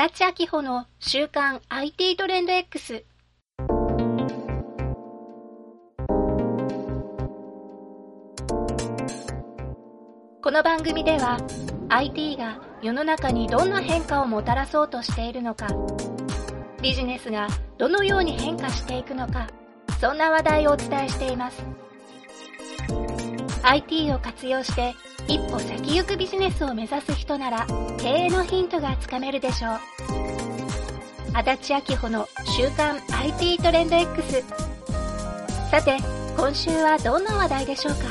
足立明穂の週刊 IT トレンド X。 この番組では IT が世の中にどんな変化をもたらそうとしているのか、ビジネスがどのように変化していくのか、そんな話題をお伝えしています。 IT を活用して一歩先行くビジネスを目指す人なら経営のヒントがつかめるでしょう。足立明穂の週刊 IT トレンド X。 さて、今週はどんな話題でしょうか。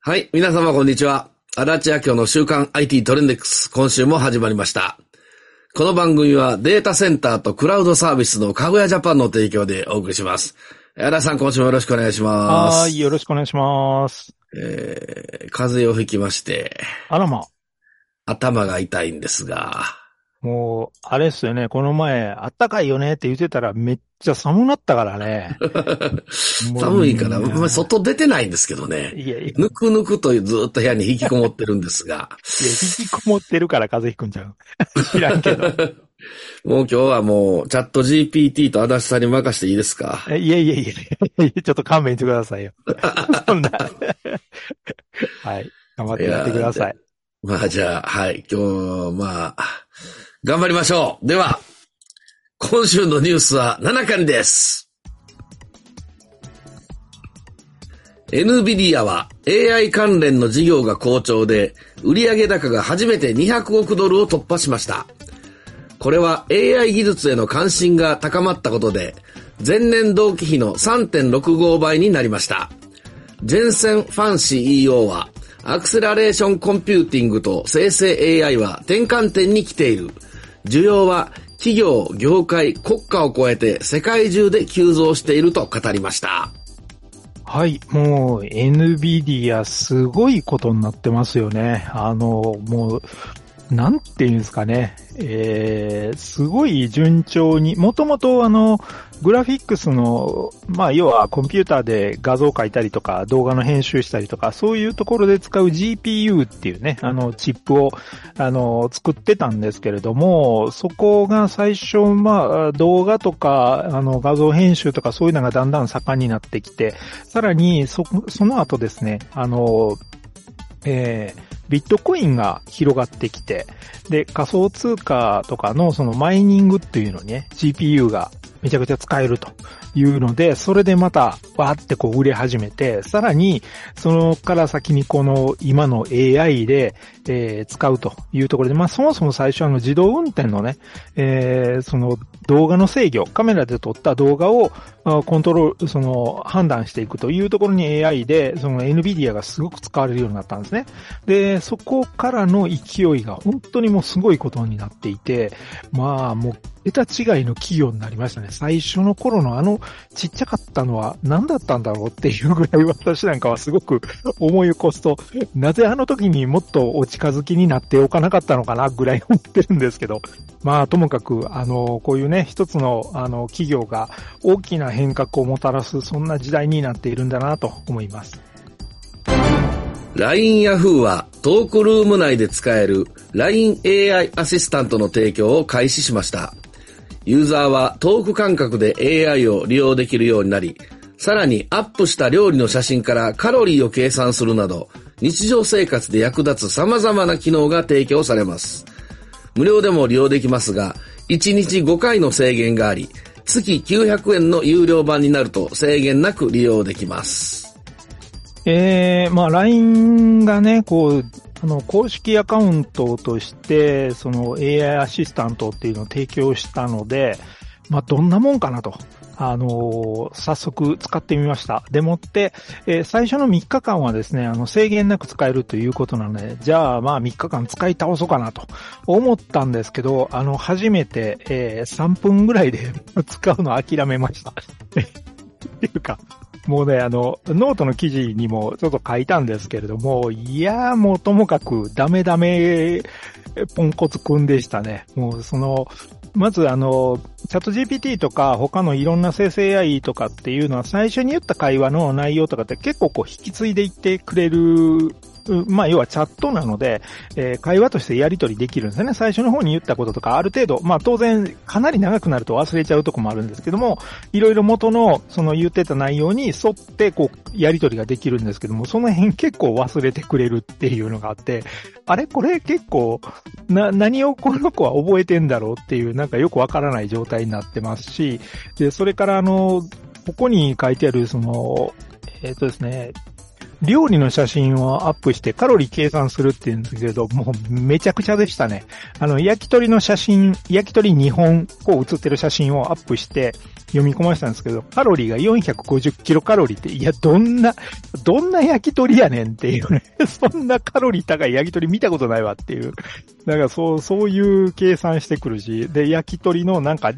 はい、皆様こんにちは。足立明穂の週刊 IT トレンド X、 今週も始まりました。この番組はデータセンターとクラウドサービスのかぐやジャパンの提供でお送りします。矢田さん、今週もよろしくお願いします。はい、よろしくお願いします。風邪をひきまして。あらま。頭が痛いんですが。もう、あれっすよね、この前、あったかいよねって言ってたらめっちゃ寒なったからね。寒いから、外出てないんですけどね。いやいや。ぬくぬくとずっと部屋に引きこもってるんですが。いや、引きこもってるから風邪ひくんちゃう。知らんけど。もう今日はもうチャット GPT と足立さんに任せていいですか？いやいやいや、ちょっと勘弁してくださいよ。そんな。はい。頑張ってやってください。まあじゃあ、はい。今日、まあ、頑張りましょう。では、今週のニュースは7巻です。NVIDIA は AI 関連の事業が好調で、売上高が初めて200億ドルを突破しました。これは AI 技術への関心が高まったことで、前年同期比の 3.65 倍になりました。ジェンセン・ファン CEO は、アクセラレーションコンピューティングと生成 AI は転換点に来ている。需要は企業、業界、国家を超えて世界中で急増していると語りました。はい、もう NVIDIA すごいことになってますよね。もう、なんていうんですかね。すごい順調に、もともとグラフィックスの、まあ、要はコンピューターで画像を描いたりとか、動画の編集したりとか、そういうところで使う GPU っていうね、チップを、作ってたんですけれども、そこが最初、まあ、動画とか、画像編集とかそういうのがだんだん盛んになってきて、さらに、その後ですね、ビットコインが広がってきて、で、仮想通貨とかのそのマイニングっていうのにね、GPU がめちゃくちゃ使えるというので、それでまたわーってこう売れ始めて、さらにそのから先にこの今の AI で、使うというところで、まあそもそも最初自動運転のね、その動画の制御、カメラで撮った動画をコントロール、判断していくというところに AI で、その NVIDIA がすごく使われるようになったんですね。で、そこからの勢いが本当にもうすごいことになっていて、まあもう桁違いの企業になりましたね。最初の頃のちっちゃかったのは何だったんだろうっていうぐらい私なんかはすごく思い起こすと、なぜ時にもっとお近づきになっておかなかったのかなぐらい思ってるんですけど、まあともかくこういうね、一つの企業が大きな変革をもたらす、そんな時代になっているんだなと思います。 LINE Yahoo はトークルーム内で使える LINE AI アシスタントの提供を開始しました。ユーザーはトーク感覚で AI を利用できるようになり、さらにアップした料理の写真からカロリーを計算するなど、日常生活で役立つ様々な機能が提供されます。無料でも利用できますが、1日5回の制限があり、月900円の有料版になると制限なく利用できます。まあ LINE がね、こう、公式アカウントとして、その AI アシスタントっていうのを提供したので、まあ、どんなもんかなと。早速使ってみました。でもって、最初の3日間はですね、制限なく使えるということなので、じゃあまあ3日間使い倒そうかなと思ったんですけど、初めて、3分ぐらいで使うの諦めました。っていうか、もうね、ノートの記事にもちょっと書いたんですけれども、いやーもうともかくダメ、ポンコツくんでしたね。もうまずチャット GPT とか他のいろんな生成 AI とかっていうのは最初に言った会話の内容とかって結構こう引き継いでいってくれるまあ要はチャットなので、会話としてやり取りできるんですね。最初の方に言ったこととかある程度、まあ当然かなり長くなると忘れちゃうとこもあるんですけども、いろいろ元のその言ってた内容に沿ってこうやり取りができるんですけども、その辺結構忘れてくれるっていうのがあって、あれこれ結構何をこの子は覚えてんだろうっていうなんかよくわからない状態になってますし、でそれからここに書いてあるそのですね。料理の写真をアップしてカロリー計算するって言うんですけど、もうめちゃくちゃでしたね。焼き鳥の写真、焼き鳥2本こう写ってる写真をアップして読み込ませたんですけど、カロリーが450キロカロリーって、いや、どんな焼き鳥やねんっていうね。そんなカロリー高い焼き鳥見たことないわっていう。なんかそういう計算してくるし、で、焼き鳥のなんか、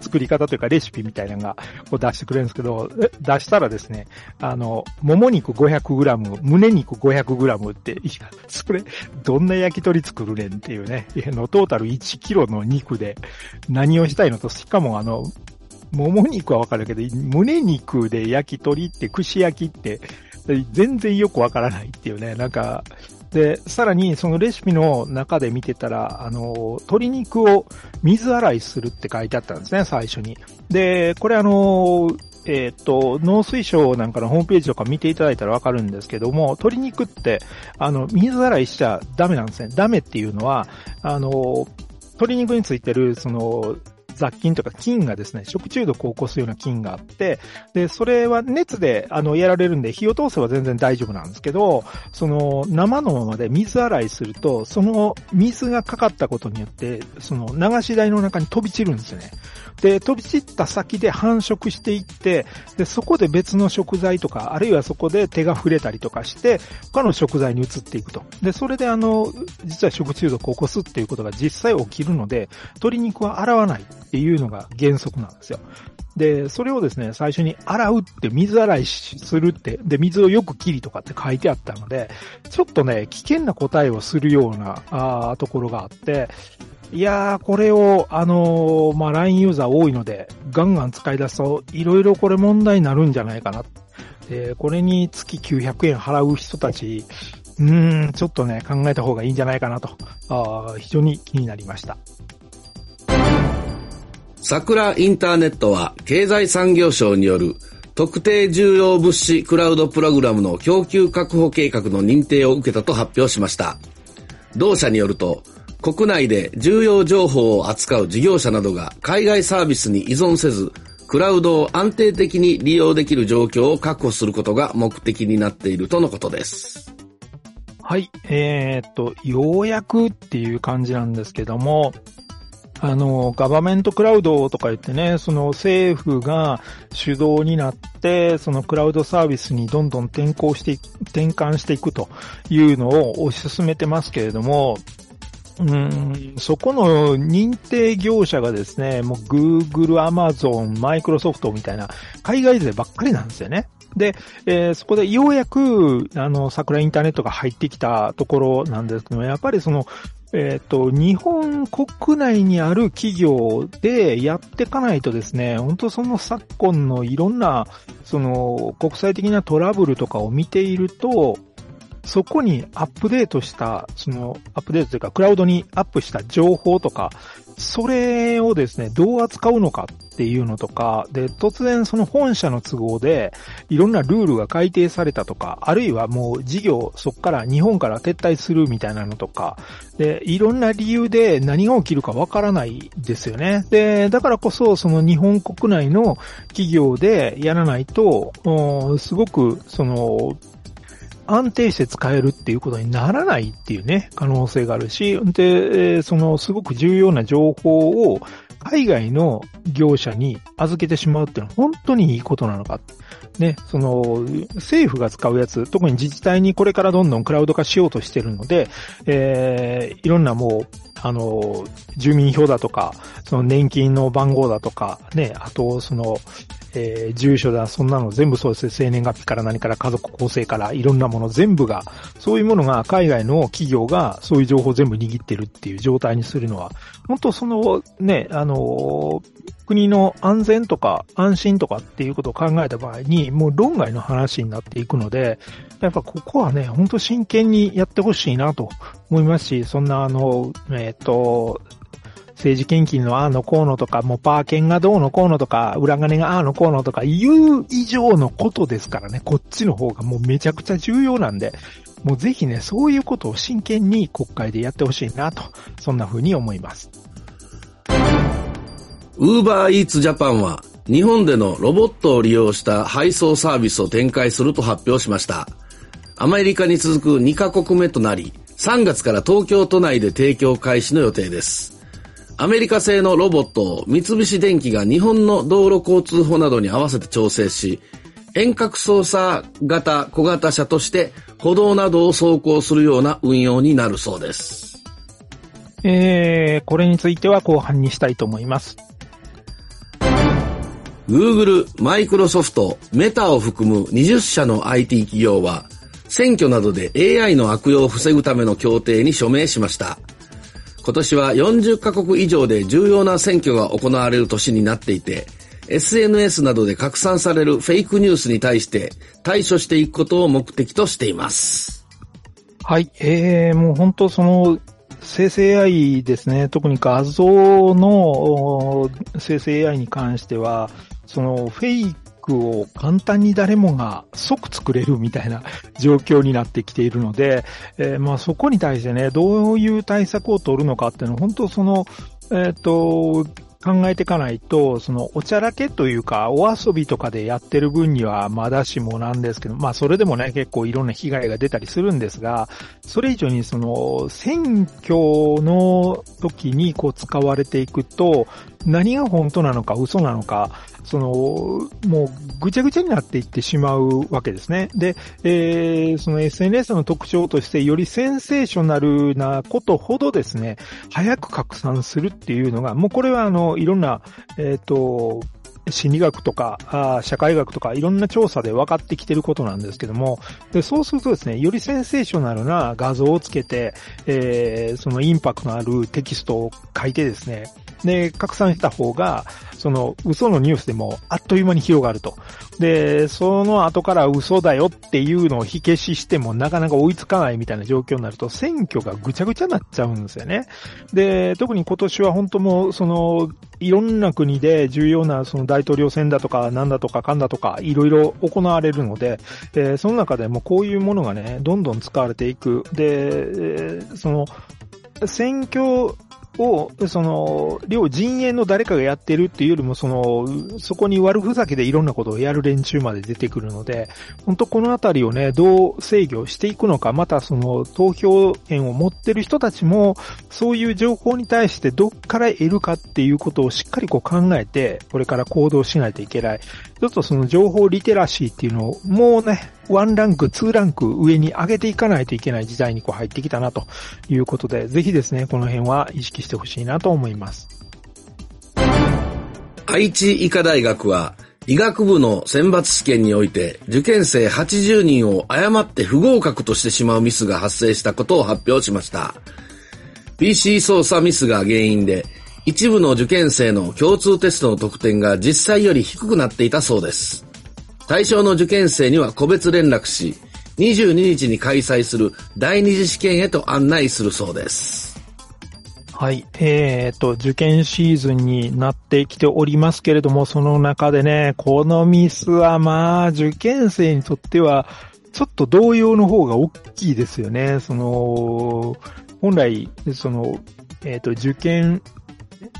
作り方というかレシピみたいなのが出してくれるんですけど、出したらですね、もも肉500グラム、胸肉500グラムって、いや、それ、どんな焼き鳥作るねんっていうね、トータル1キロの肉で何をしたいのと、しかももも肉はわかるけど、胸肉で焼き鳥って、串焼きって、全然よくわからないっていうね、なんか、で、さらにそのレシピの中で見てたら、鶏肉を水洗いするって書いてあったんですね、最初に。で、これ農水省なんかのホームページとか見ていただいたらわかるんですけども、鶏肉って、水洗いしちゃダメなんですね。ダメっていうのは、鶏肉についてる、雑菌とか菌がですね、食中毒を起こすような菌があって、で、それは熱で、やられるんで、火を通せば全然大丈夫なんですけど、生のままで水洗いすると、その水がかかったことによって、流し台の中に飛び散るんですよね。で、飛び散った先で繁殖していって、で、そこで別の食材とか、あるいはそこで手が触れたりとかして、他の食材に移っていくと。で、それで実は食中毒を起こすっていうことが実際起きるので、鶏肉は洗わない。っていうのが原則なんですよ。で、それをですね、最初に洗うって、水洗いするって、で、水をよく切りとかって書いてあったので、ちょっとね、危険な答えをするような、ところがあって、いやー、これを、まあ、LINE ユーザー多いので、ガンガン使い出すと、いろいろこれ問題になるんじゃないかな。これに月900円払う人たち、ちょっとね、考えた方がいいんじゃないかなと、非常に気になりました。桜インターネットは経済産業省による特定重要物資クラウドプログラムの供給確保計画の認定を受けたと発表しました。同社によると、国内で重要情報を扱う事業者などが海外サービスに依存せず、クラウドを安定的に利用できる状況を確保することが目的になっているとのことです。はい、ようやくっていう感じなんですけども、ガバメントクラウドとか言ってね、政府が主導になって、クラウドサービスにどんどん転換していくというのを推し進めてますけれども、そこの認定業者がですね、もう Google、Amazon、Microsoft みたいな海外勢ばっかりなんですよね。で、そこでようやく、桜インターネットが入ってきたところなんですけども、やっぱり日本国内にある企業でやっていかないとですね、本当昨今のいろんな、国際的なトラブルとかを見ていると、そこにアップデートした、アップデートというか、クラウドにアップした情報とか、それをですね、どう扱うのかっていうのとか、で、突然本社の都合で、いろんなルールが改定されたとか、あるいはもう事業、そこから日本から撤退するみたいなのとか、で、いろんな理由で何が起きるかわからないですよね。で、だからこそ、日本国内の企業でやらないと、すごく、安定して使えるっていうことにならないっていうね、可能性があるし、で、すごく重要な情報を海外の業者に預けてしまうっていうのは本当にいいことなのか。ね、政府が使うやつ、特に自治体にこれからどんどんクラウド化しようとしてるので、いろんなもう、住民票だとか、年金の番号だとか、ね、あと、住所だ、そんなの全部そうです。生年月日から何から家族構成からいろんなもの全部が、そういうものが海外の企業がそういう情報を全部握ってるっていう状態にするのは、本当そのね、国の安全とか安心とかっていうことを考えた場合に、もう論外の話になっていくので、やっぱここはね、本当真剣にやってほしいなと思いますし、そんな政治献金のああのこうのとか、もうパー券がどうのこうのとか、裏金がああのこうのとかいう以上のことですからね、こっちの方がもうめちゃくちゃ重要なんで、もうぜひね、そういうことを真剣に国会でやってほしいなと、そんな風に思います。Uber Eats Japan は日本でのロボットを利用した配送サービスを展開すると発表しました。アメリカに続く2カ国目となり、3月から東京都内で提供開始の予定です。アメリカ製のロボットを三菱電機が日本の道路交通法などに合わせて調整し、遠隔操作型小型車として歩道などを走行するような運用になるそうです。これについては後半にしたいと思います。Google、Microsoft、Meta を含む20社の IT 企業は、選挙などで AI の悪用を防ぐための協定に署名しました。今年は40カ国以上で重要な選挙が行われる年になっていて、SNS などで拡散されるフェイクニュースに対して対処していくことを目的としています。はい、もう本当その生成 AI ですね、特に画像の生成 AI に関しては、そのフェイクを簡単に誰もが即作れるみたいな状況になってきているので、まあそこに対してね、どういう対策を取るのかっていうのは本当その考えていかないと、そのおちゃらけというかお遊びとかでやってる分にはまだしもなんですけど、まあそれでもね、結構いろんな被害が出たりするんですが、それ以上にその選挙の時にこう使われていくと、何が本当なのか嘘なのか、そのもうぐちゃぐちゃになっていってしまうわけですね。で、その SNS の特徴として、よりセンセーショナルなことほどですね、早く拡散するっていうのが、もうこれはいろんな心理学とか社会学とかいろんな調査で分かってきてることなんですけども、でそうするとですね、よりセンセーショナルな画像をつけて、そのインパクトのあるテキストを書いてですね、で拡散した方がその嘘のニュースでもあっという間に広がると。でその後から嘘だよっていうのを火消ししてもなかなか追いつかないみたいな状況になると、選挙がぐちゃぐちゃになっちゃうんですよね。で特に今年は本当もうそのいろんな国で重要なその大統領選だとかなんだとかかんだとかいろいろ行われるので、その中でもこういうものがね、どんどん使われていく。でその選挙をその両陣営の誰かがやってるっていうよりも、そこに悪ふざけでいろんなことをやる連中まで出てくるので、本当このあたりをね、どう制御していくのか、またその投票権を持ってる人たちもそういう情報に対してどっから得るかっていうことをしっかりこう考えて、これから行動しないといけない。ちょっとその情報リテラシーっていうのをもうね、1ランク2ランク上に上げていかないといけない時代にこう入ってきたなということで、ぜひですね、この辺は意識してほしいなと思います。愛知医科大学は医学部の選抜試験において、受験生80人を誤って不合格としてしまうミスが発生したことを発表しました。 PC 操作ミスが原因で、一部の受験生の共通テストの得点が実際より低くなっていたそうです。対象の受験生には個別連絡し、22日に開催する第二次試験へと案内するそうです。はい。受験シーズンになってきておりますけれども、その中でね、このミスはまあ、受験生にとっては、ちょっと動揺の方が大きいですよね。本来、受験、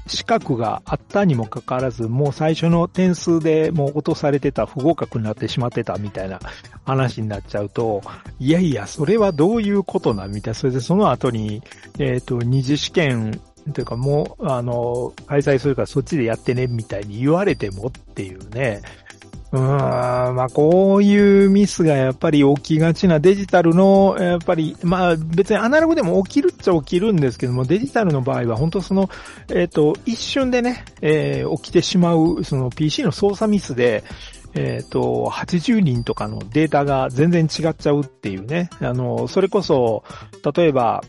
資格があったにもかかわらず、もう最初の点数でもう落とされてた、不合格になってしまってたみたいな話になっちゃうと、いやいや、それはどういうことなみたいな。それでその後に、二次試験というか、もう開催するからそっちでやってねみたいに言われてもっていうね。まあこういうミスがやっぱり起きがちなデジタルのやっぱりまあ別にアナログでも起きるっちゃ起きるんですけども、デジタルの場合は本当その一瞬でね、起きてしまうその PC の操作ミスで80人とかのデータが全然違っちゃうっていうね、それこそ例えば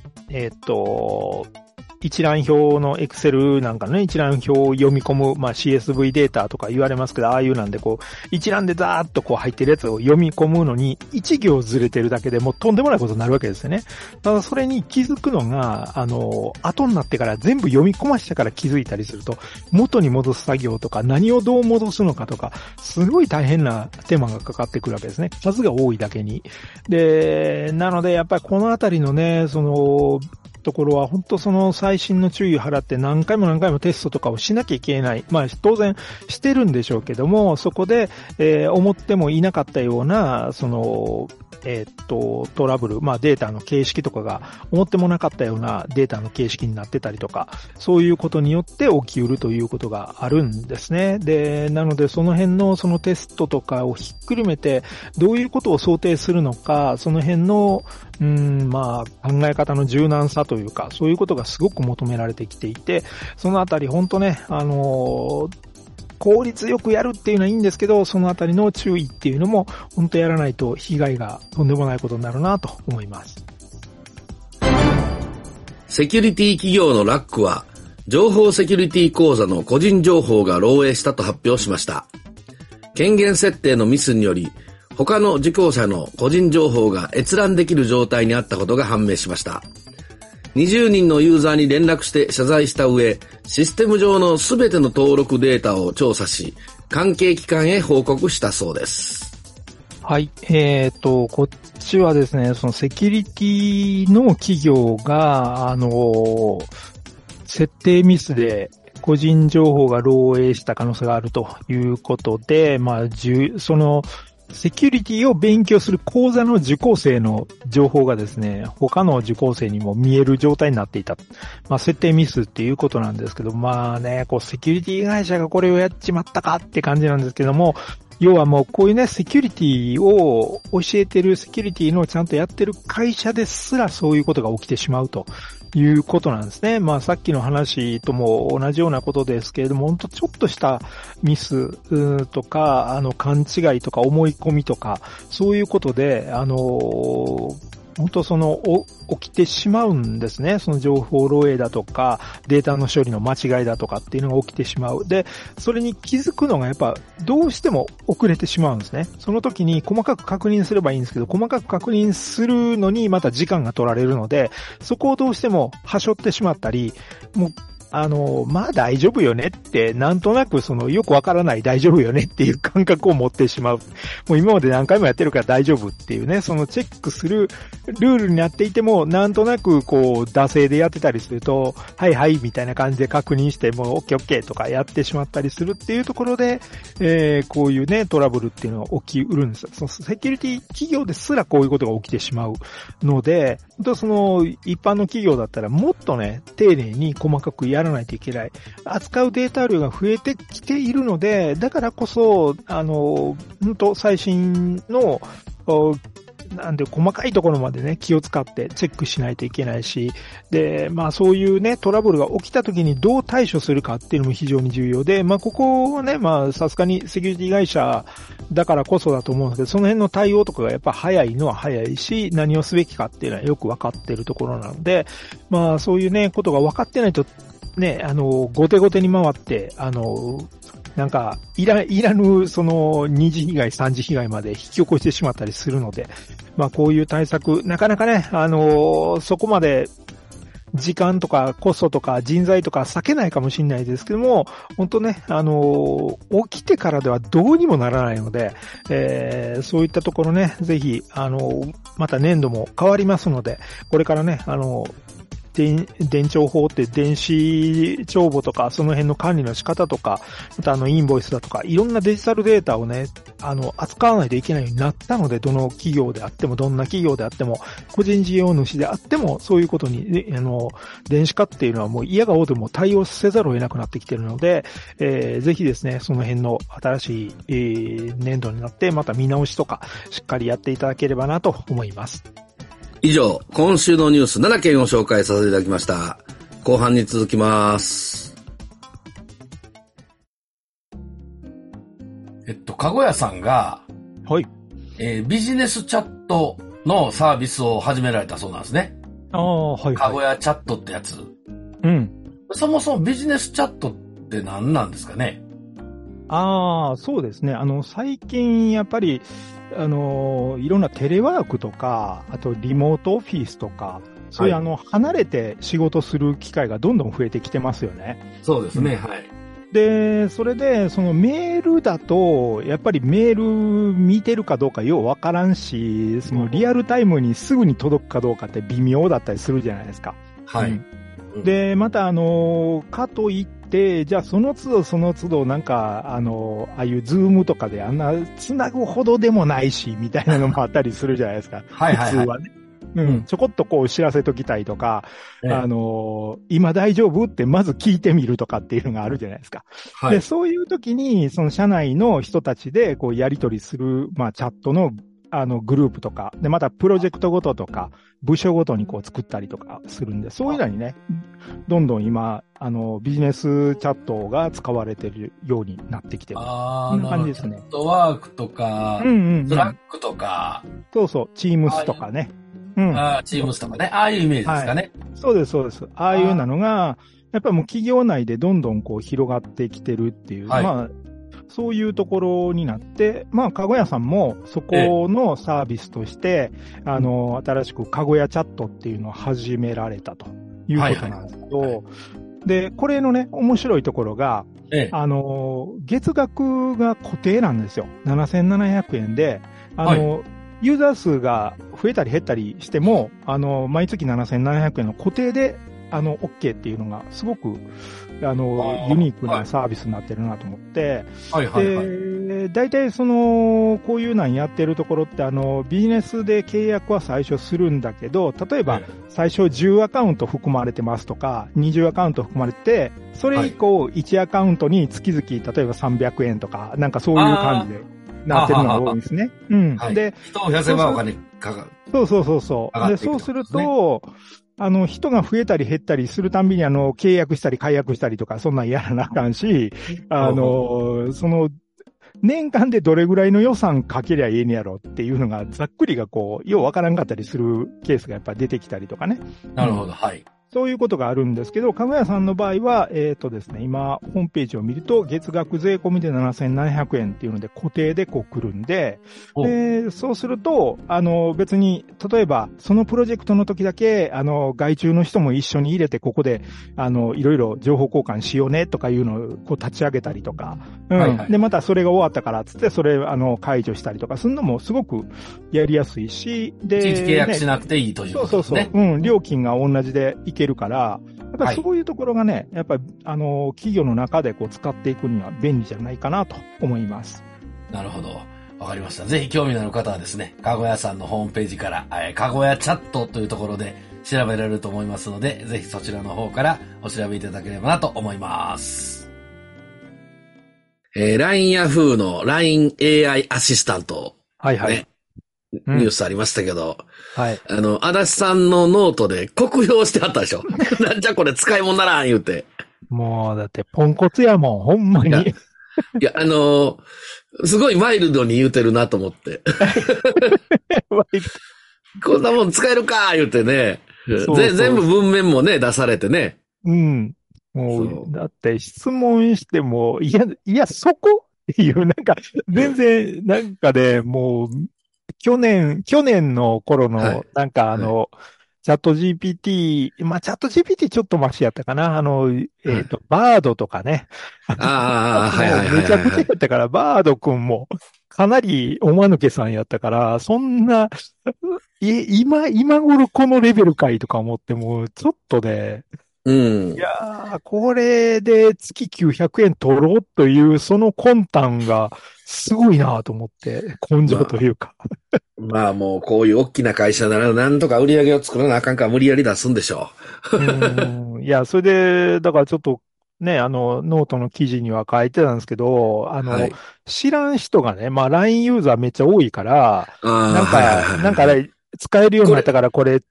一覧表の Excel なんかのね、一覧表を読み込む、まあ、CSV データとか言われますけど、ああいうなんでこう、一覧でザーッとこう入ってるやつを読み込むのに、一行ずれてるだけでもうとんでもないことになるわけですよね。ただそれに気づくのが、後になってから全部読み込ましてから気づいたりすると、元に戻す作業とか、何をどう戻すのかとか、すごい大変な手間がかかってくるわけですね。数が多いだけに。で、なのでやっぱりこのあたりのね、その、ところは本当その最新の注意を払って何回もテストとかをしなきゃいけない。まあ当然してるんでしょうけども、そこで、思ってもいなかったようなそのトラブル、まあデータの形式とかが思ってもなかったようなデータの形式になってたりとか、そういうことによって起きうるということがあるんですね。で、なのでその辺のそのテストとかをひっくるめてどういうことを想定するのか、その辺のまあ考え方の柔軟さというか、そういうことがすごく求められてきていて、そのあたり本当ね、効率よくやるっていうのはいいんですけど、そのあたりの注意っていうのも本当やらないと被害がとんでもないことになるなと思います。セキュリティ企業のラックは情報セキュリティ講座の個人情報が漏洩したと発表しました。権限設定のミスにより他の受講者の個人情報が閲覧できる状態にあったことが判明しました。20人のユーザーに連絡して謝罪した上、システム上のすべての登録データを調査し、関係機関へ報告したそうです。はい、こっちはですね、そのセキュリティの企業が、設定ミスで、個人情報が漏洩した可能性があるということで、まあ、その、セキュリティを勉強する講座の受講生の情報がですね、他の受講生にも見える状態になっていた。まあ、設定ミスっていうことなんですけど、まあね、こう、セキュリティ会社がこれをやっちまったかって感じなんですけども、要はもうこういうね、セキュリティを教えてる、セキュリティのちゃんとやってる会社ですらそういうことが起きてしまうということなんですね。まあさっきの話とも同じようなことですけれども、ほんとちょっとしたミスとか、勘違いとか思い込みとか、そういうことで、本当その起きてしまうんですね。その情報漏洩だとかデータの処理の間違いだとかっていうのが起きてしまう。で、それに気づくのがやっぱどうしても遅れてしまうんですね。その時に細かく確認すればいいんですけど、細かく確認するのにまた時間が取られるので、そこをどうしてもはしょってしまったり、もうまあ大丈夫よねって、なんとなくそのよくわからない大丈夫よねっていう感覚を持ってしまう。もう今まで何回もやってるから大丈夫っていうね、そのチェックするルールになっていても、なんとなくこう、惰性でやってたりすると、はいはいみたいな感じで確認して、もうオッケーオッケーとかやってしまったりするっていうところで、こういうね、トラブルっていうのは起きうるんですよ。そのセキュリティ企業ですらこういうことが起きてしまうので、本当その一般の企業だったらもっとね、丁寧に細かくやらないといけない。扱うデータ量が増えてきているので、だからこそ、本当最新の、なんで細かいところまでね、気を使ってチェックしないといけないし、で、まあそういうね、トラブルが起きた時にどう対処するかっていうのも非常に重要で、まあここはね、まあさすがにセキュリティ会社だからこそだと思うんですけど、その辺の対応とかがやっぱ早いのは早いし、何をすべきかっていうのはよく分かってるところなので、まあそういうね、ことが分かってないと、ね、後手後手に回って、なんか、いらぬ、その、二次被害、三次被害まで引き起こしてしまったりするので、まあ、こういう対策、なかなかね、そこまで、時間とかコストとか人材とか避けないかもしれないですけども、本当ね、起きてからではどうにもならないので、そういったところね、ぜひ、また年度も変わりますので、これからね、伝帳法って電子帳簿とかその辺の管理の仕方とか、またインボイスだとかいろんなデジタルデータをね、扱わないといけないようになったので、どの企業であっても、どんな企業であっても、個人事業主であっても、そういうことに、電子化っていうのはもう嫌がおうでも対応せざるを得なくなってきているので、ぜひですね、その辺の新しい、年度になってまた見直しとかしっかりやっていただければなと思います。以上、今週のニュース7件を紹介させていただきました。後半に続きます。かごやさんが、はい。ビジネスチャットのサービスを始められたそうなんですね。ああ、はい、はい。かごやチャットってやつ。うん。そもそもビジネスチャットって何なんですかね？ああ、そうですね。最近やっぱり、いろんなテレワークとか、あとリモートオフィスとか、そういう離れて仕事する機会がどんどん増えてきてますよね。そうですね、はい。で、それで、メールだと、やっぱりメール見てるかどうかようわからんし、リアルタイムにすぐに届くかどうかって微妙だったりするじゃないですか。はい。うん、で、またかといって、で、じゃあその都度その都度なんか、ああいうズームとかであんな繋ぐほどでもないし、みたいなのもあったりするじゃないですか。はいはいはい、普通はね。うん。ちょこっとこう知らせときたいとか、今大丈夫ってまず聞いてみるとかっていうのがあるじゃないですか。はい。で、そういう時に、社内の人たちでこうやり取りする、まあチャットのグループとか、で、またプロジェクトごととか、部署ごとにこう作ったりとかするんで、そういうのにね、どんどん今、ビジネスチャットが使われてるようになってきてる。ああ、なるほど。チャットワークとか、Slackとか。そうそう、Teams とかね。うん。ああ、Teams とかね。ああいうイメージですかね。はい、そうです、そうです。ああいうなのが、やっぱりもう企業内でどんどんこう広がってきてるっていう、はい、まあ、そういうところになって、まあ、かごやさんもそこのサービスとして、新しくかごやチャットっていうのを始められたということなんですけど、はいはいはい、で、これのね、面白いところが、月額が固定なんですよ。7700円で、はい、ユーザー数が増えたり減ったりしても、毎月7700円の固定で、OK っていうのがすごく、ユニークなサービスになってるなと思って、はいはいはいはい、で、大体こういうなんやってるところって、ビジネスで契約は最初するんだけど、例えば、最初10アカウント含まれてますとか、20アカウント含まれて、それ以降、1アカウントに月々、例えば300円とか、なんかそういう感じでなってるのが多いんですね。うん。はい、で、人を増やせばお金かかる。そうそうそうそう。で、そうすると、人が増えたり減ったりするたんびに契約したり解約したりとか、そんなんやらなあかんし、年間でどれぐらいの予算かけりゃいいんやろっていうのが、ざっくりがこう、ようわからんかったりするケースがやっぱ出てきたりとかね。なるほど、はい。そういうことがあるんですけど、かごやさんの場合は、ですね、今、ホームページを見ると、月額税込みで7700円っていうので、固定でこう来るんで、そうすると、別に、例えば、そのプロジェクトの時だけ、外注の人も一緒に入れて、ここで、いろいろ情報交換しようねとかいうのを、こう立ち上げたりとか、うん、はいはい。で、またそれが終わったから、つって、それ、解除したりとかするのもすごくやりやすいし、で、一日契約しなくていいということですね。そうそうそう。うん、料金が同じで、いけるから、やっぱそういうところがね、はい、やっぱり、企業の中でこう使っていくには便利じゃないかなと思います。なるほど。わかりました。ぜひ興味のある方はですね、かごやさんのホームページから、かごやチャットというところで調べられると思いますので、ぜひそちらの方からお調べいただければなと思います。LINE Yahoo の LINE AI アシスタント。はいはい。ね、ニュースありましたけど、うん、はい。足立さんのノートで酷評してあったでしょ。なんじゃこれ使い物ならん言うて。もう、だってポンコツやもん、ほんまに。いや、すごいマイルドに言うてるなと思って。こんなもん使えるか言うてね。全部文面もね、出されてね。うん。もう、だって質問しても、いや、そこっていう、なんか、全然、なんかね、もう、去年の頃の、なんかチャット GPT、まあ、チャット GPT ちょっとマシやったかな。バードとかね。ああ、はいはいはい。めちゃくちゃやったから、バードくんも、かなりおまぬけさんやったから、そんな、今頃このレベルかいとか思っても、ちょっとね、うん、いやー、これで月900円取ろうという、その魂胆がすごいなと思って、根性というか。まあ、まあ、もうこういう大きな会社なら、なんとか売り上げを作らなあかんから無理やり出すんでしょう。うん、いや、それで、だからちょっと、ね、ノートの記事には書いてたんですけど、はい、知らん人がね、まあ、LINE ユーザーめっちゃ多いから、なんか、使えるようになったから、これで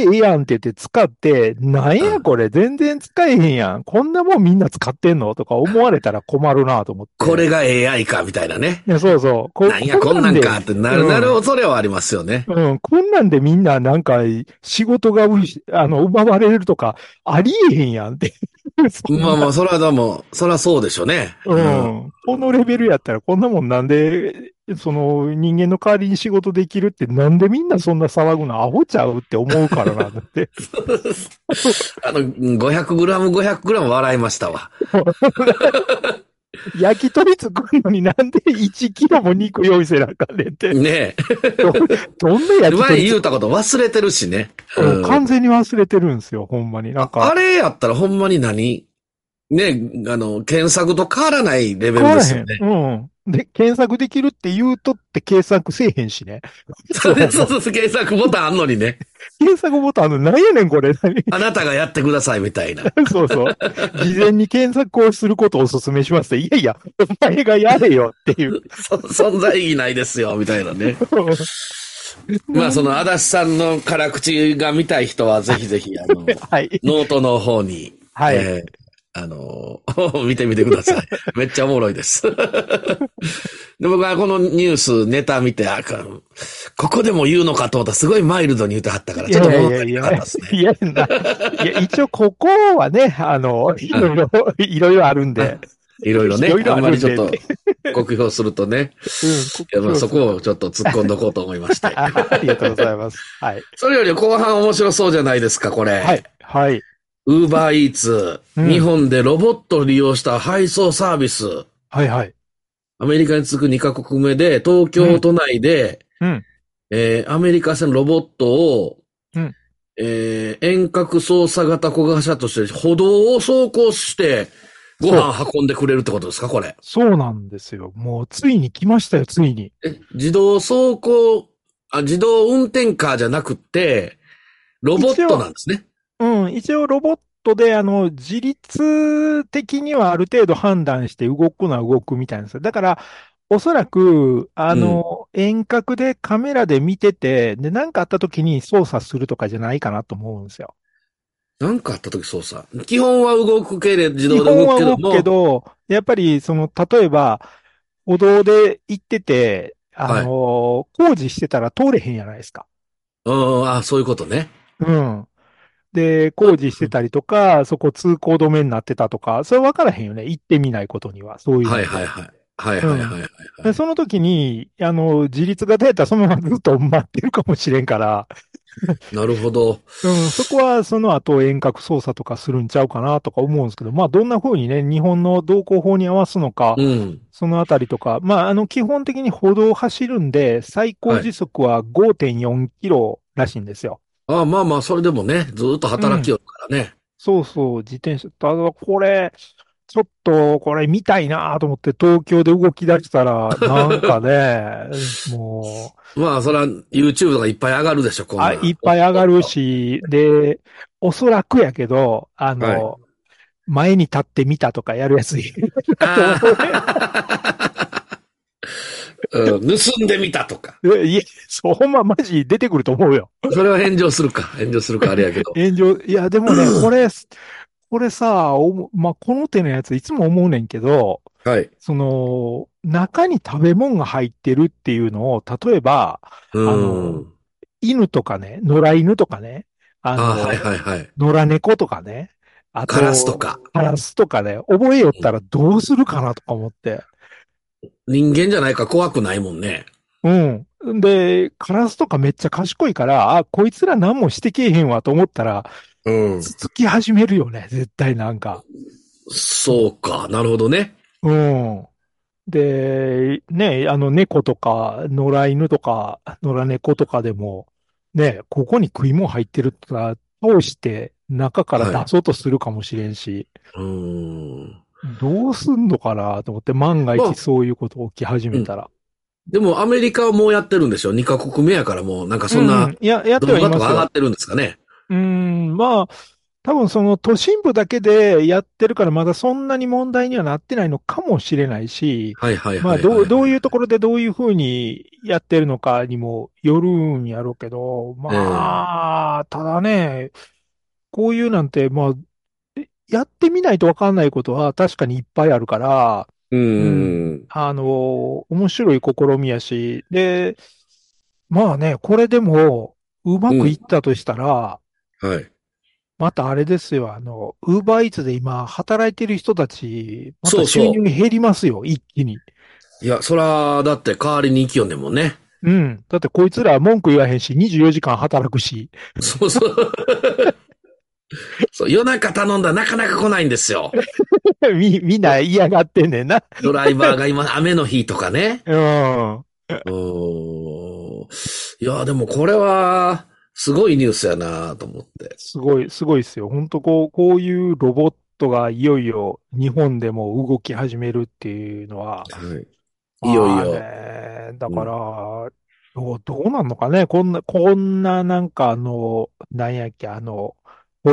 ええやんって言って使って、なんやこれ、全然使えへんやん。こんなもんみんな使ってんのとか思われたら困るなと思って。これが AI か、みたいなね。いや、そうそう。なんや、こんなんかってなる恐れはありますよね。うん。こんなんでみんななんか、仕事が奪われるとか、ありえへんやんって。まあまあ、それはそうでしょうね。うん。このレベルやったら、こんなもんなんで、その人間の代わりに仕事できるってなんでみんなそんな騒ぐのアホちゃうって思うからなんだって。500グラム笑いましたわ。焼き鳥作るのになんで1キロも肉用意せなあかんねんって。ねえ。どんな焼き鳥前言うたこと忘れてるしね、うん。完全に忘れてるんですよ、ほんまに。なんか。あれやったらほんまに何ねえ、検索と変わらないレベルですよね。うん。で、検索できるって言うとって検索せえへんしね。そう、検索ボタンあんのにね。検索ボタンあんのに、何やねんこれ。あなたがやってくださいみたいな。そうそう。事前に検索をすることをお勧めします。いやいや、お前がやれよっていう。存在意義ないですよ、みたいなね。まあ、その、足立さんの辛口が見たい人は、ぜひぜひ、はい、ノートの方に。はい。見てみてください。めっちゃおもろいです。で、僕はこのニュース、ネタ見て、ここでも言うのかと思ったらすごいマイルドに言ってはったから、ちょっと物足りなかったですね。いや、一応ここはね、いろいろあるんで。いろいろね。あんまりちょっと、酷評するとね。うん、いやまあそこをちょっと突っ込んどこうと思いまして。ありがとうございます。はい。それより後半面白そうじゃないですか、これ。はい。はい。Uber Eats、日本でロボットを利用した配送サービス。はいはい。アメリカに続く2カ国目で、東京都内で、うんアメリカ製のロボットを、うん遠隔操作型小型車として歩道を走行して、ご飯運んでくれるってことですか、これ。そうなんですよ。もうついに来ましたよ、ついに。自動運転カーじゃなくて、ロボットなんですね。うん、一応ロボットで、自律的にはある程度判断して動くのは動くみたいなんですよ。だから、おそらく、遠隔でカメラで見てて、で、なんかあった時に操作するとかじゃないかなと思うんですよ。なんかあった時操作。基本は動くけれど、自動で動くけども。基本は動くけど、やっぱり、例えば、歩道で行ってて、工事してたら通れへんじゃないですか。うん、あ、そういうことね。うん。で、工事してたりとか、そこ通行止めになってたとか、それ分からへんよね。行ってみないことには。そういう。はいはいはい。はいはいはい、はいで。その時に、自立型やったらそのままずっと待ってるかもしれんから。なるほど。うん、そこはその後遠隔操作とかするんちゃうかなとか思うんですけど、まあどんな風にね、日本の道交法に合わすのか、うん、そのあたりとか、まあ基本的に歩道を走るんで、最高時速は 5.4 キロらしいんですよ。はいあまあまあ、それでもね、ずーっと働きよるからね。うん、そうそう、自転車。ただ、これ見たいなと思って、東京で動き出したら、なんかね、もう。まあ、それは YouTube とかいっぱい上がるでしょ、こんな。いっぱい上がるし、で、おそらくやけど、はい、前に立ってみたとかやるやついるかと思うね。うん、盗んでみたとか。いや、そう、ほんまマジ出てくると思うよ。それは炎上するか、あれやけど。炎上、いや、でもね、これさ、まあ、この手のやついつも思うねんけど、はい。中に食べ物が入ってるっていうのを、例えば、犬とかね、野良犬とかね、はいはいはい。野良猫とかね、あと、カラスとかね、覚えよったらどうするかなとか思って。人間じゃないか怖くないもんね。うん。で、カラスとかめっちゃ賢いから、こいつら何もしてけえへんわと思ったら、うん。つき始めるよね、絶対なんか。そうか、なるほどね。うん。で、ね、猫とか、野良犬とか、野良猫とかでも、ね、ここに食い物入ってるとか、通して中から出そうとするかもしれんし、はい、どうすんのかなと思って、万が一そういうこと起き始めたら。まあ、うん、でもアメリカはもうやってるんでしょ ?2 カ国目やからもうなんかそんな、うん、やってはいますよ。動画とか上がってるんですかね。まあ、多分その都心部だけでやってるからまだそんなに問題にはなってないのかもしれないし、はいはいはいはい、まあどういうところでどういうふうにやってるのかにもよるんやろうけど、まあ、ただね、こういうなんて、まあ、やってみないとわかんないことは確かにいっぱいあるから、面白い試みやし、で、まあね、これでもうまくいったとしたら、はい。またあれですよ、Uber Eats で今働いてる人たち、また収入減りますよ、そうそう一気に。いや、そら、だって代わりに生きよんでもね。うん。だってこいつら文句言わへんし、24時間働くし。そうそう。そう夜中頼んだらなかなか来ないんですよ。みんな嫌がってんねんな。ドライバーが今、雨の日とかね。いや、でもこれは、すごいニュースやなと思って。すごいですよ。本当こういうロボットがいよいよ日本でも動き始めるっていうのは。はい。いよいよ。だから、どうなんのかね。こんななんかなんやっけ、保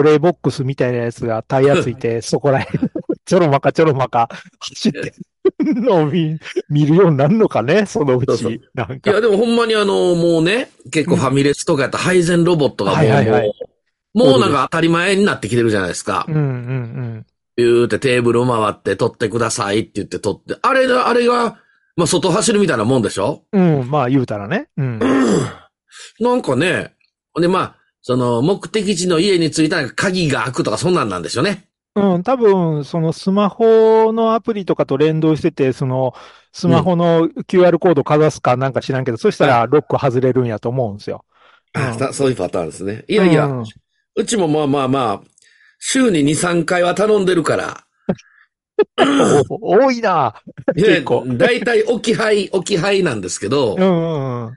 冷ボックスみたいなやつがタイヤついて、そこら辺、ちょろまか走ってるのを見るようになるのかね、そのうち。そうそうなんかいや、でもほんまにもうね、結構ファミレスとかやった配膳ロボットがもう、はいはいはい、もうなんか当たり前になってきてるじゃないですか。うんうんうん。ビューってテーブルを回って取ってくださいって言って取って、あれが、まあ外走るみたいなもんでしょ？うん、まあ言うたらね。うん。なんかね、でまあ、その、目的地の家に着いたら鍵が開くとかそんなんなんでしょうね。うん、多分、そのスマホのアプリとかと連動してて、その、スマホの QR コードかざすかなんか知らんけど、そしたらロック外れるんやと思うんですよ。そういうパターンですね。いやいや、うちもまあ、週に2、3回は頼んでるから。多いな結構。だいたい置き配なんですけど、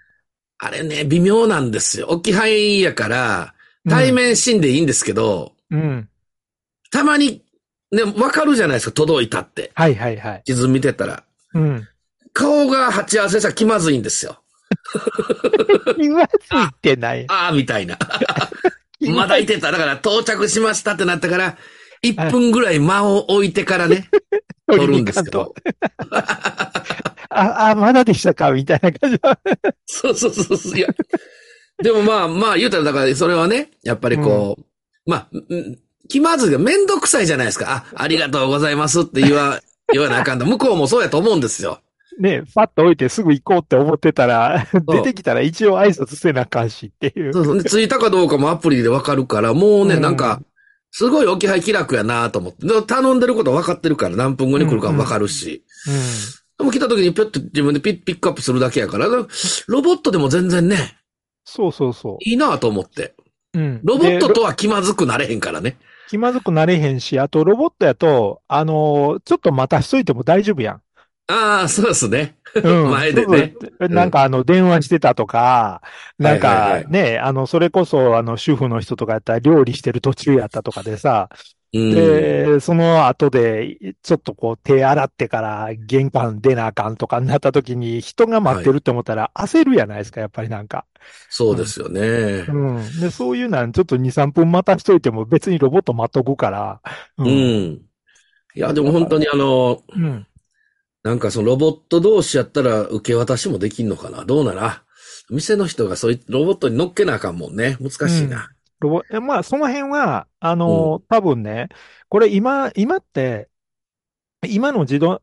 あれね、微妙なんですよ。置き配やから、対面しんでいいんですけど、たまに、ね、わかるじゃないですか、届いたって。はいはいはい。地図見てたら。顔が鉢合わせしたら気まずいんですよ。気まずいってない。ああ、みたいな。まだいてた。だから、到着しましたってなったから、1分ぐらい間を置いてからね、取るんですけど。あ、まだでしたかみたいな感じ。そう。いや。でもまあ、言うたら、だから、それはね、やっぱりまあ、気まずいがめんどくさいじゃないですか。ありがとうございますって言わなあかんと。向こうもそうやと思うんですよ。ねえ、パッと置いてすぐ行こうって思ってたら、出てきたら一応挨拶せなあかんしっていう。そうそう。で、着いたかどうかもアプリでわかるから、もうね、なんか、すごい置き配気楽やなと思って。頼んでることわかってるから、何分後に来るかわかるし。でも来た時にぴょっと自分でピックアップするだけやから、ロボットでも全然ね。そう。いいなぁと思って。ロボットとは気まずくなれへんからね。気まずくなれへんし、あとロボットやと、ちょっと待たしといても大丈夫やん。ああ、そうですね。前でね。なんか電話してたとか、なんかね、はいはいはい、それこそ主婦の人とかやったら料理してる途中やったとかでさ、で、その後で、ちょっと手洗ってから玄関出なあかんとかになった時に人が待ってるって思ったら焦るやないですか、やっぱりなんか。そうですよね。で、そういうのはちょっと2、3分待たしといても別にロボット待っとくから。いや、でも本当になんかそのロボット同士やったら受け渡しもできんのかな？どうなら？店の人がそういうロボットに乗っけなあかんもんね。難しいな。まあ、その辺は、多分ね、これ今って、今の自動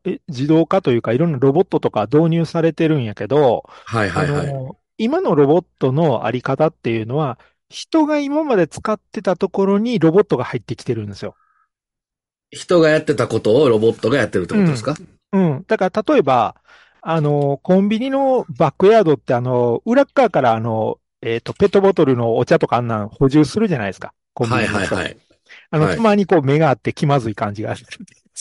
化というか、いろんなロボットとか導入されてるんやけど、はいはいはい。今のロボットのあり方っていうのは、人が今まで使ってたところにロボットが入ってきてるんですよ。人がやってたことをロボットがやってるってことですか？だから、例えば、コンビニのバックヤードって、裏側からペットボトルのお茶とかあんなん補充するじゃないですか。はい。たまに目があって気まずい感じがす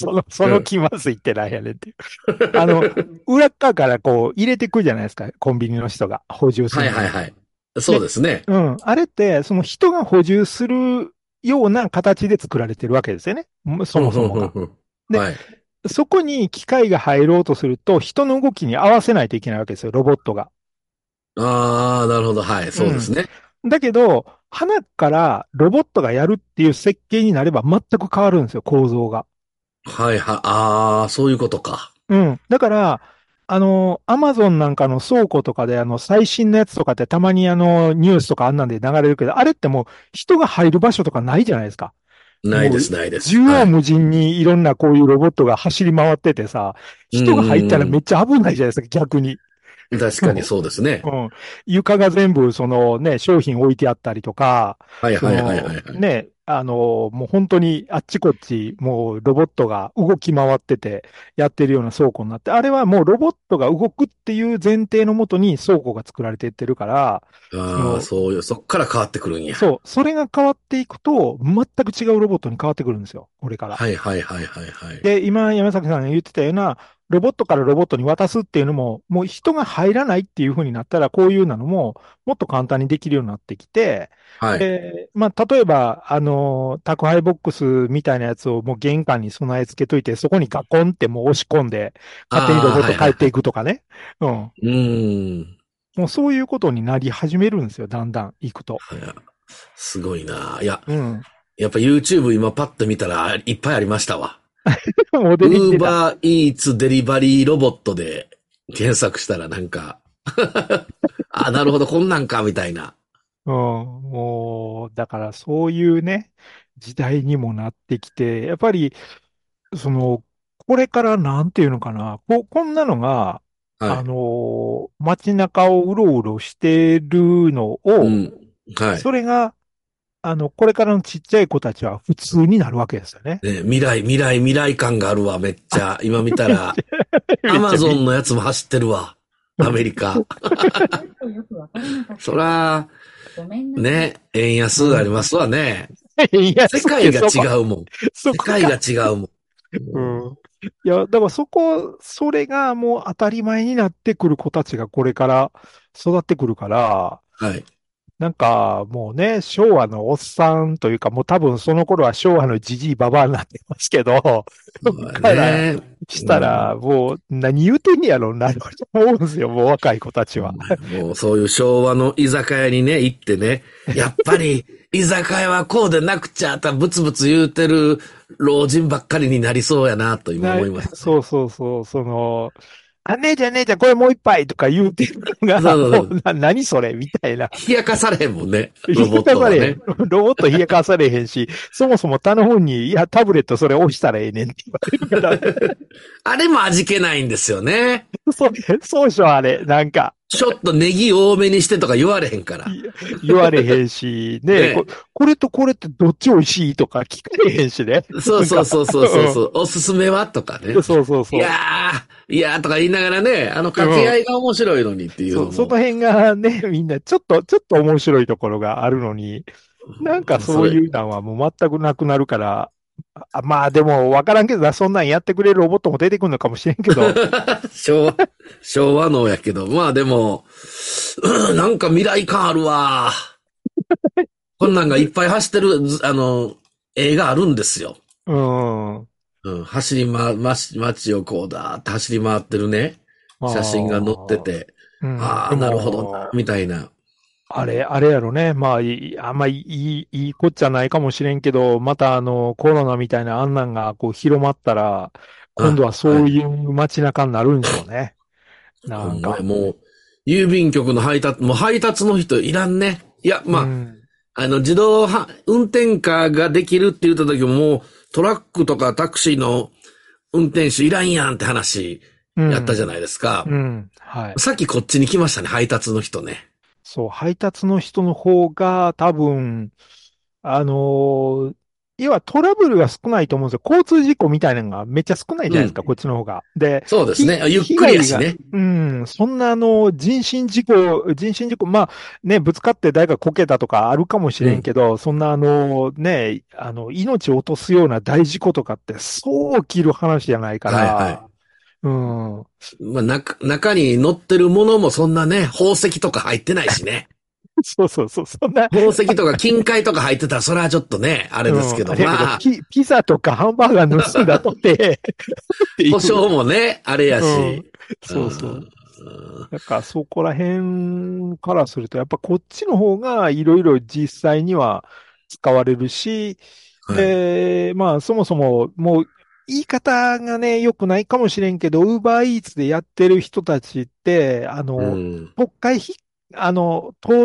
る。その気まずいってなんやねんっていう。裏側から入れてくるじゃないですか。コンビニの人が補充する。はいはいはい。そうですね。うん。あれって、その人が補充するような形で作られてるわけですよね。そもそもが。で、はい、そこに機械が入ろうとすると、人の動きに合わせないといけないわけですよ、ロボットが。ああ、なるほど。はい、そうですね。うん、だけど、花からロボットがやるっていう設計になれば全く変わるんですよ、構造が。はいはい。ああ、そういうことか。うん。だから、Amazon なんかの倉庫とかで、最新のやつとかってたまにニュースとかあんなんで流れるけど、あれってもう人が入る場所とかないじゃないですか。ないです、ないです。縦横無尽にいろんなこういうロボットが走り回っててさ、人が入ったらめっちゃ危ないじゃないですか、逆に。確かにそうですね。うん。床が全部、商品置いてあったりとか。はいはいはいはい。ね、もう本当にあっちこっち、もうロボットが動き回ってて、やってるような倉庫になって、あれはもうロボットが動くっていう前提のもとに倉庫が作られていってるから。ああ、そういう、そっから変わってくるんや。そう。それが変わっていくと、全く違うロボットに変わってくるんですよ、これから。はいはいはいはいはい。で、今、山崎さんが言ってたような、ロボットからロボットに渡すっていうのも、もう人が入らないっていう風になったら、こういうなのも、もっと簡単にできるようになってきて、はい。まあ、例えば、宅配ボックスみたいなやつをもう玄関に備え付けといて、そこにガコンってもう押し込んで、勝手にロボット帰っていくとかね。はいはい、うん。もうそういうことになり始めるんですよ、だんだん行くと。すごいな。いや、うん。やっぱ YouTube 今パッと見たら、いっぱいありましたわ。Uber Eats デリバリーロボットで検索したらなんか、あ、なるほど、こんなんか、みたいな。うん、もう、だからそういうね、時代にもなってきて、やっぱり、これからなんていうのかな、こんなのが、はい、街中をうろうろしてるのを、うん、はい。それが、これからのちっちゃい子たちは普通になるわけですよね。ね、未来感があるわ、めっちゃ。今見たら、Amazon のやつも走ってるわ、アメリカ。そら、ね、円安ありますわね。世界が違うもん。世界が違うもん。うん、いや、だからそれがもう当たり前になってくる子たちがこれから育ってくるから、はい。なんか、もうね、昭和のおっさんというか、もう多分その頃は昭和のじじいばばあになってますけど、からしたら、もう何言うてんやろうな、と思うんですよ、もう若い子たちは。もうそういう昭和の居酒屋にね、行ってね、やっぱり居酒屋はこうでなくちゃ、たぶつぶつ言うてる老人ばっかりになりそうやな、と今思います、ね。そうそうそう、あ、姉ちゃん、これもう一杯とか言うてるのが、何それみたいな。冷やかされへんもんね。ロボットはね。ロボット冷やかされへんし、そもそも他の方に、いや、タブレットそれ押したらええねんって言われるから、ね。あれも味気ないんですよね。そうでしょ、あれ。なんか。ちょっとネギ多めにしてとか言われへんから。言われへんし、ね、これとこれってどっち美味しいとか聞かれへんしね。そうそう。おすすめはとかね。そう。いやーとか言いながらね、掛け合いが面白いのにっていうのも、うん、その辺がね、みんなちょっと面白いところがあるのに、なんかそういうのはもう全くなくなるから、まあでも分からんけどな、そんなんやってくれるロボットも出てくるのかもしれんけど。昭和のやけど、まあでも、なんか未来感あるわ。こんなんがいっぱい走ってる、映画あるんですよ。うん。うん、街をこうだーって走り回ってるね。写真が載ってて。ああ、なるほどな、みたいな。あれやろね。まあ、あんまりいいこっちゃないかもしれんけど、またコロナみたいなあんなんがこう広まったら、今度はそういう街中になるんでしょうね。はい、なんか。もう、郵便局の配達の人いらんね。いや、まあ、自動運転カーができるって言った時も、もう、トラックとかタクシーの運転手いらんやんって話やったじゃないですか。はい。さっきこっちに来ましたね、配達の人ね。そう、配達の人の方が多分、要はトラブルが少ないと思うんですよ。交通事故みたいなのがめっちゃ少ないじゃないですか、こっちの方が。で、そうですね。ゆっくりやしね。うん。そんな人身事故、まあね、ぶつかって誰かこけたとかあるかもしれんけど、そんな命を落とすような大事故とかってそう起きる話じゃないから。はいはい。うん。まあ、中に乗ってるものもそんなね、宝石とか入ってないしね。そうそうそう。そんな。宝石とか金塊とか入ってたら、それはちょっとね、あれですけど、まあ。ピザとかハンバーガー盗んだとって。保証もね、あれやし。うん、そうそう。だからそこら辺からすると、やっぱこっちの方がいろいろ実際には使われるし、はい、まあそもそももう言い方がね、良くないかもしれんけど、Uber Eats でやってる人たちって、特会費、通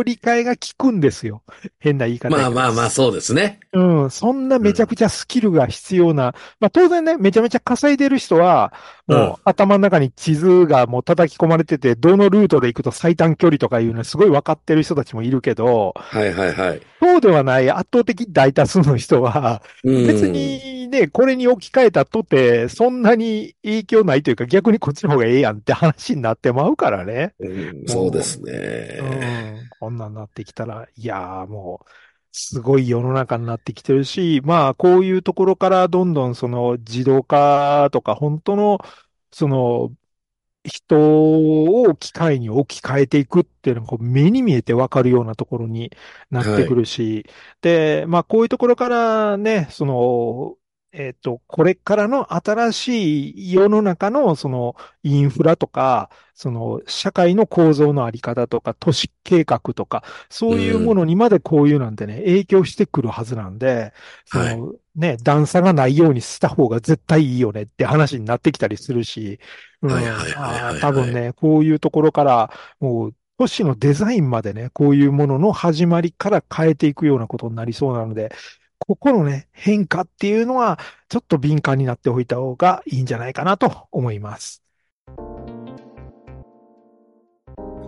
り替えが効くんですよ。変な言い方。まあまあまあ、そうですね。うん。そんなめちゃくちゃスキルが必要な。うん、まあ当然ね、めちゃめちゃ稼いでる人は、もう、うん、頭の中に地図がもう叩き込まれてて、どのルートで行くと最短距離とかいうのすごい分かってる人たちもいるけど、はいはいはい。そうではない圧倒的大多数の人は、うん、別にね、これに置き換えたとて、そんなに影響ないというか、逆にこっちの方がええやんって話になってまうからね。うん、そうですね。うん、こんなんなってきたら、いやーもう、すごい世の中になってきてるし、まあ、こういうところからどんどんその自動化とか、本当の、その、人を機械に置き換えていくっていうのが目に見えてわかるようなところになってくるし、はい、で、まあ、こういうところからね、その、これからの新しい世の中のそのインフラとか、その社会の構造のあり方とか、都市計画とか、そういうものにまでこういうなんてね、影響してくるはずなんで、そのね、段差がないようにした方が絶対いいよねって話になってきたりするし、多分ね、こういうところからもう、都市のデザインまでね、こういうものの始まりから変えていくようなことになりそうなので、ここのね、変化っていうのは、ちょっと敏感になっておいた方がいいんじゃないかなと思います。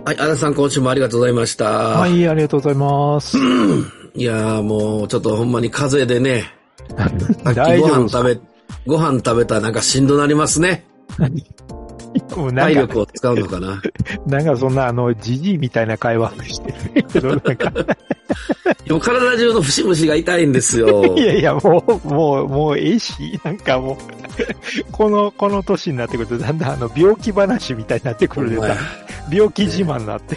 はい、安田さん、今週もありがとうございました。はい、ありがとうございます。いやー、もう、ちょっとほんまに風邪でね、ご飯食べたらなんかしんどなりますね。体力を使うのかな。なんかそんなじじいみたいな会話してるけど、なんか。体中の節々が痛いんですよ。いやいや、もうええし、なんかもう、この年になってくると、だんだん病気話みたいになってくるでさ、病気自慢になって、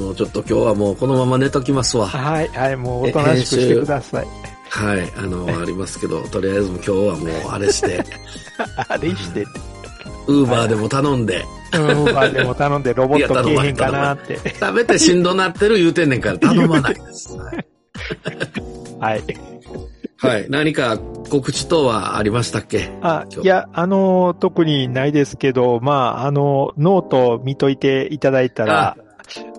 もうちょっと今日はもうこのまま寝ときますわ。はい、はい、もうおとなしくしてください。はい、ありますけど、とりあえず今日はもうあれして。あれしてウーバーでも頼んで、はい、ウーバーでも頼んでロボット消えへんかなって食べてしんどなってる言うてんねんから頼まないです。はいはい、はい、何か告知等はありましたっけ？あ、いや特にないですけど、まあノート見といていただいたら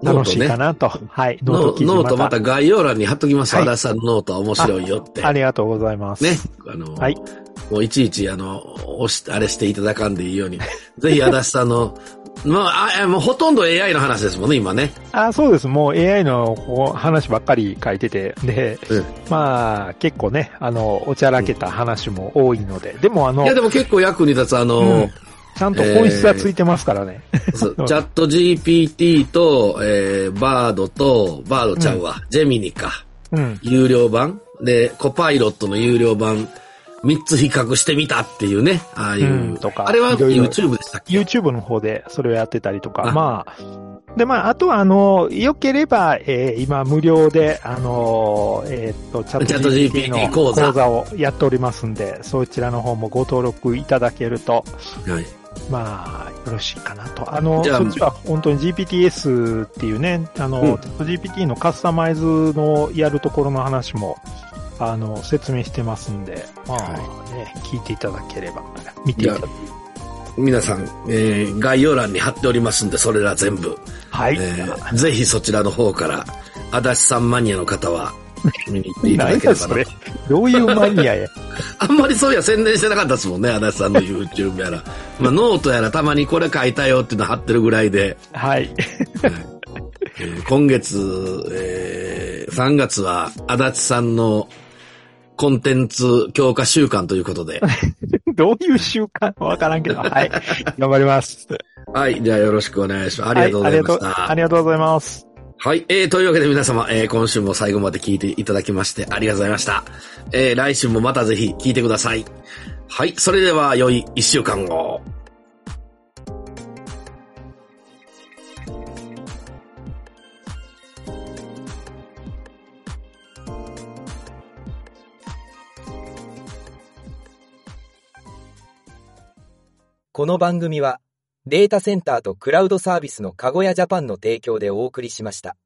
楽しいかなと、ね、はいノートまた概要欄に貼っときます。和田さんのノートは面白いよって。ありがとうございます。ねはい。もういちいちあれしていただかんでいいように。ぜひ、足立さんもうほとんど AI の話ですもんね、今ね。あそうです。もう AI の話ばっかり書いてて。で、うん、まあ、結構ね、おちゃらけた話も多いので。うん、でもいや、でも結構役に立つ、うん、ちゃんと本質はついてますからね。チャット GPT と、バードちゃんは、ジェミニか。うん。有料版で、コパイロットの有料版。3つ比較してみたっていうね。ああいう。うん、とかあれは YouTube でしたっけ？ YouTube の方でそれをやってたりとか。まあ。で、まあ、あとは良ければ、今無料で、チャット GPT の講座をやっておりますんで、そちらの方もご登録いただけると。はい。まあ、よろしいかなと。そっちは本当に GPTs っていうね、うん、チャット GPT のカスタマイズのやるところの話も、説明してますんで、まあね、はい、聞いていただければ、見ていただければ。皆さん、概要欄に貼っておりますんで、それら全部。はい。ぜひそちらの方から、足立さんマニアの方は、見に行っていただければな。何やそれ？どういうマニアや。あんまりそういや宣伝してなかったですもんね、足立さんの YouTube やら。まあ、ノートやらたまにこれ書いたよっていうの貼ってるぐらいで。はい。今月、3月は、足立さんの、コンテンツ強化週間ということで。どういう週間わからんけど。はい。頑張ります。はい。じゃあよろしくお願いします。ありがとうございました。はい、ありがとうございます。はい。というわけで皆様、今週も最後まで聞いていただきましてありがとうございました。来週もまたぜひ聞いてください。はい。それでは良い一週間を。この番組はデータセンターとクラウドサービスのカゴヤジャパンの提供でお送りしました。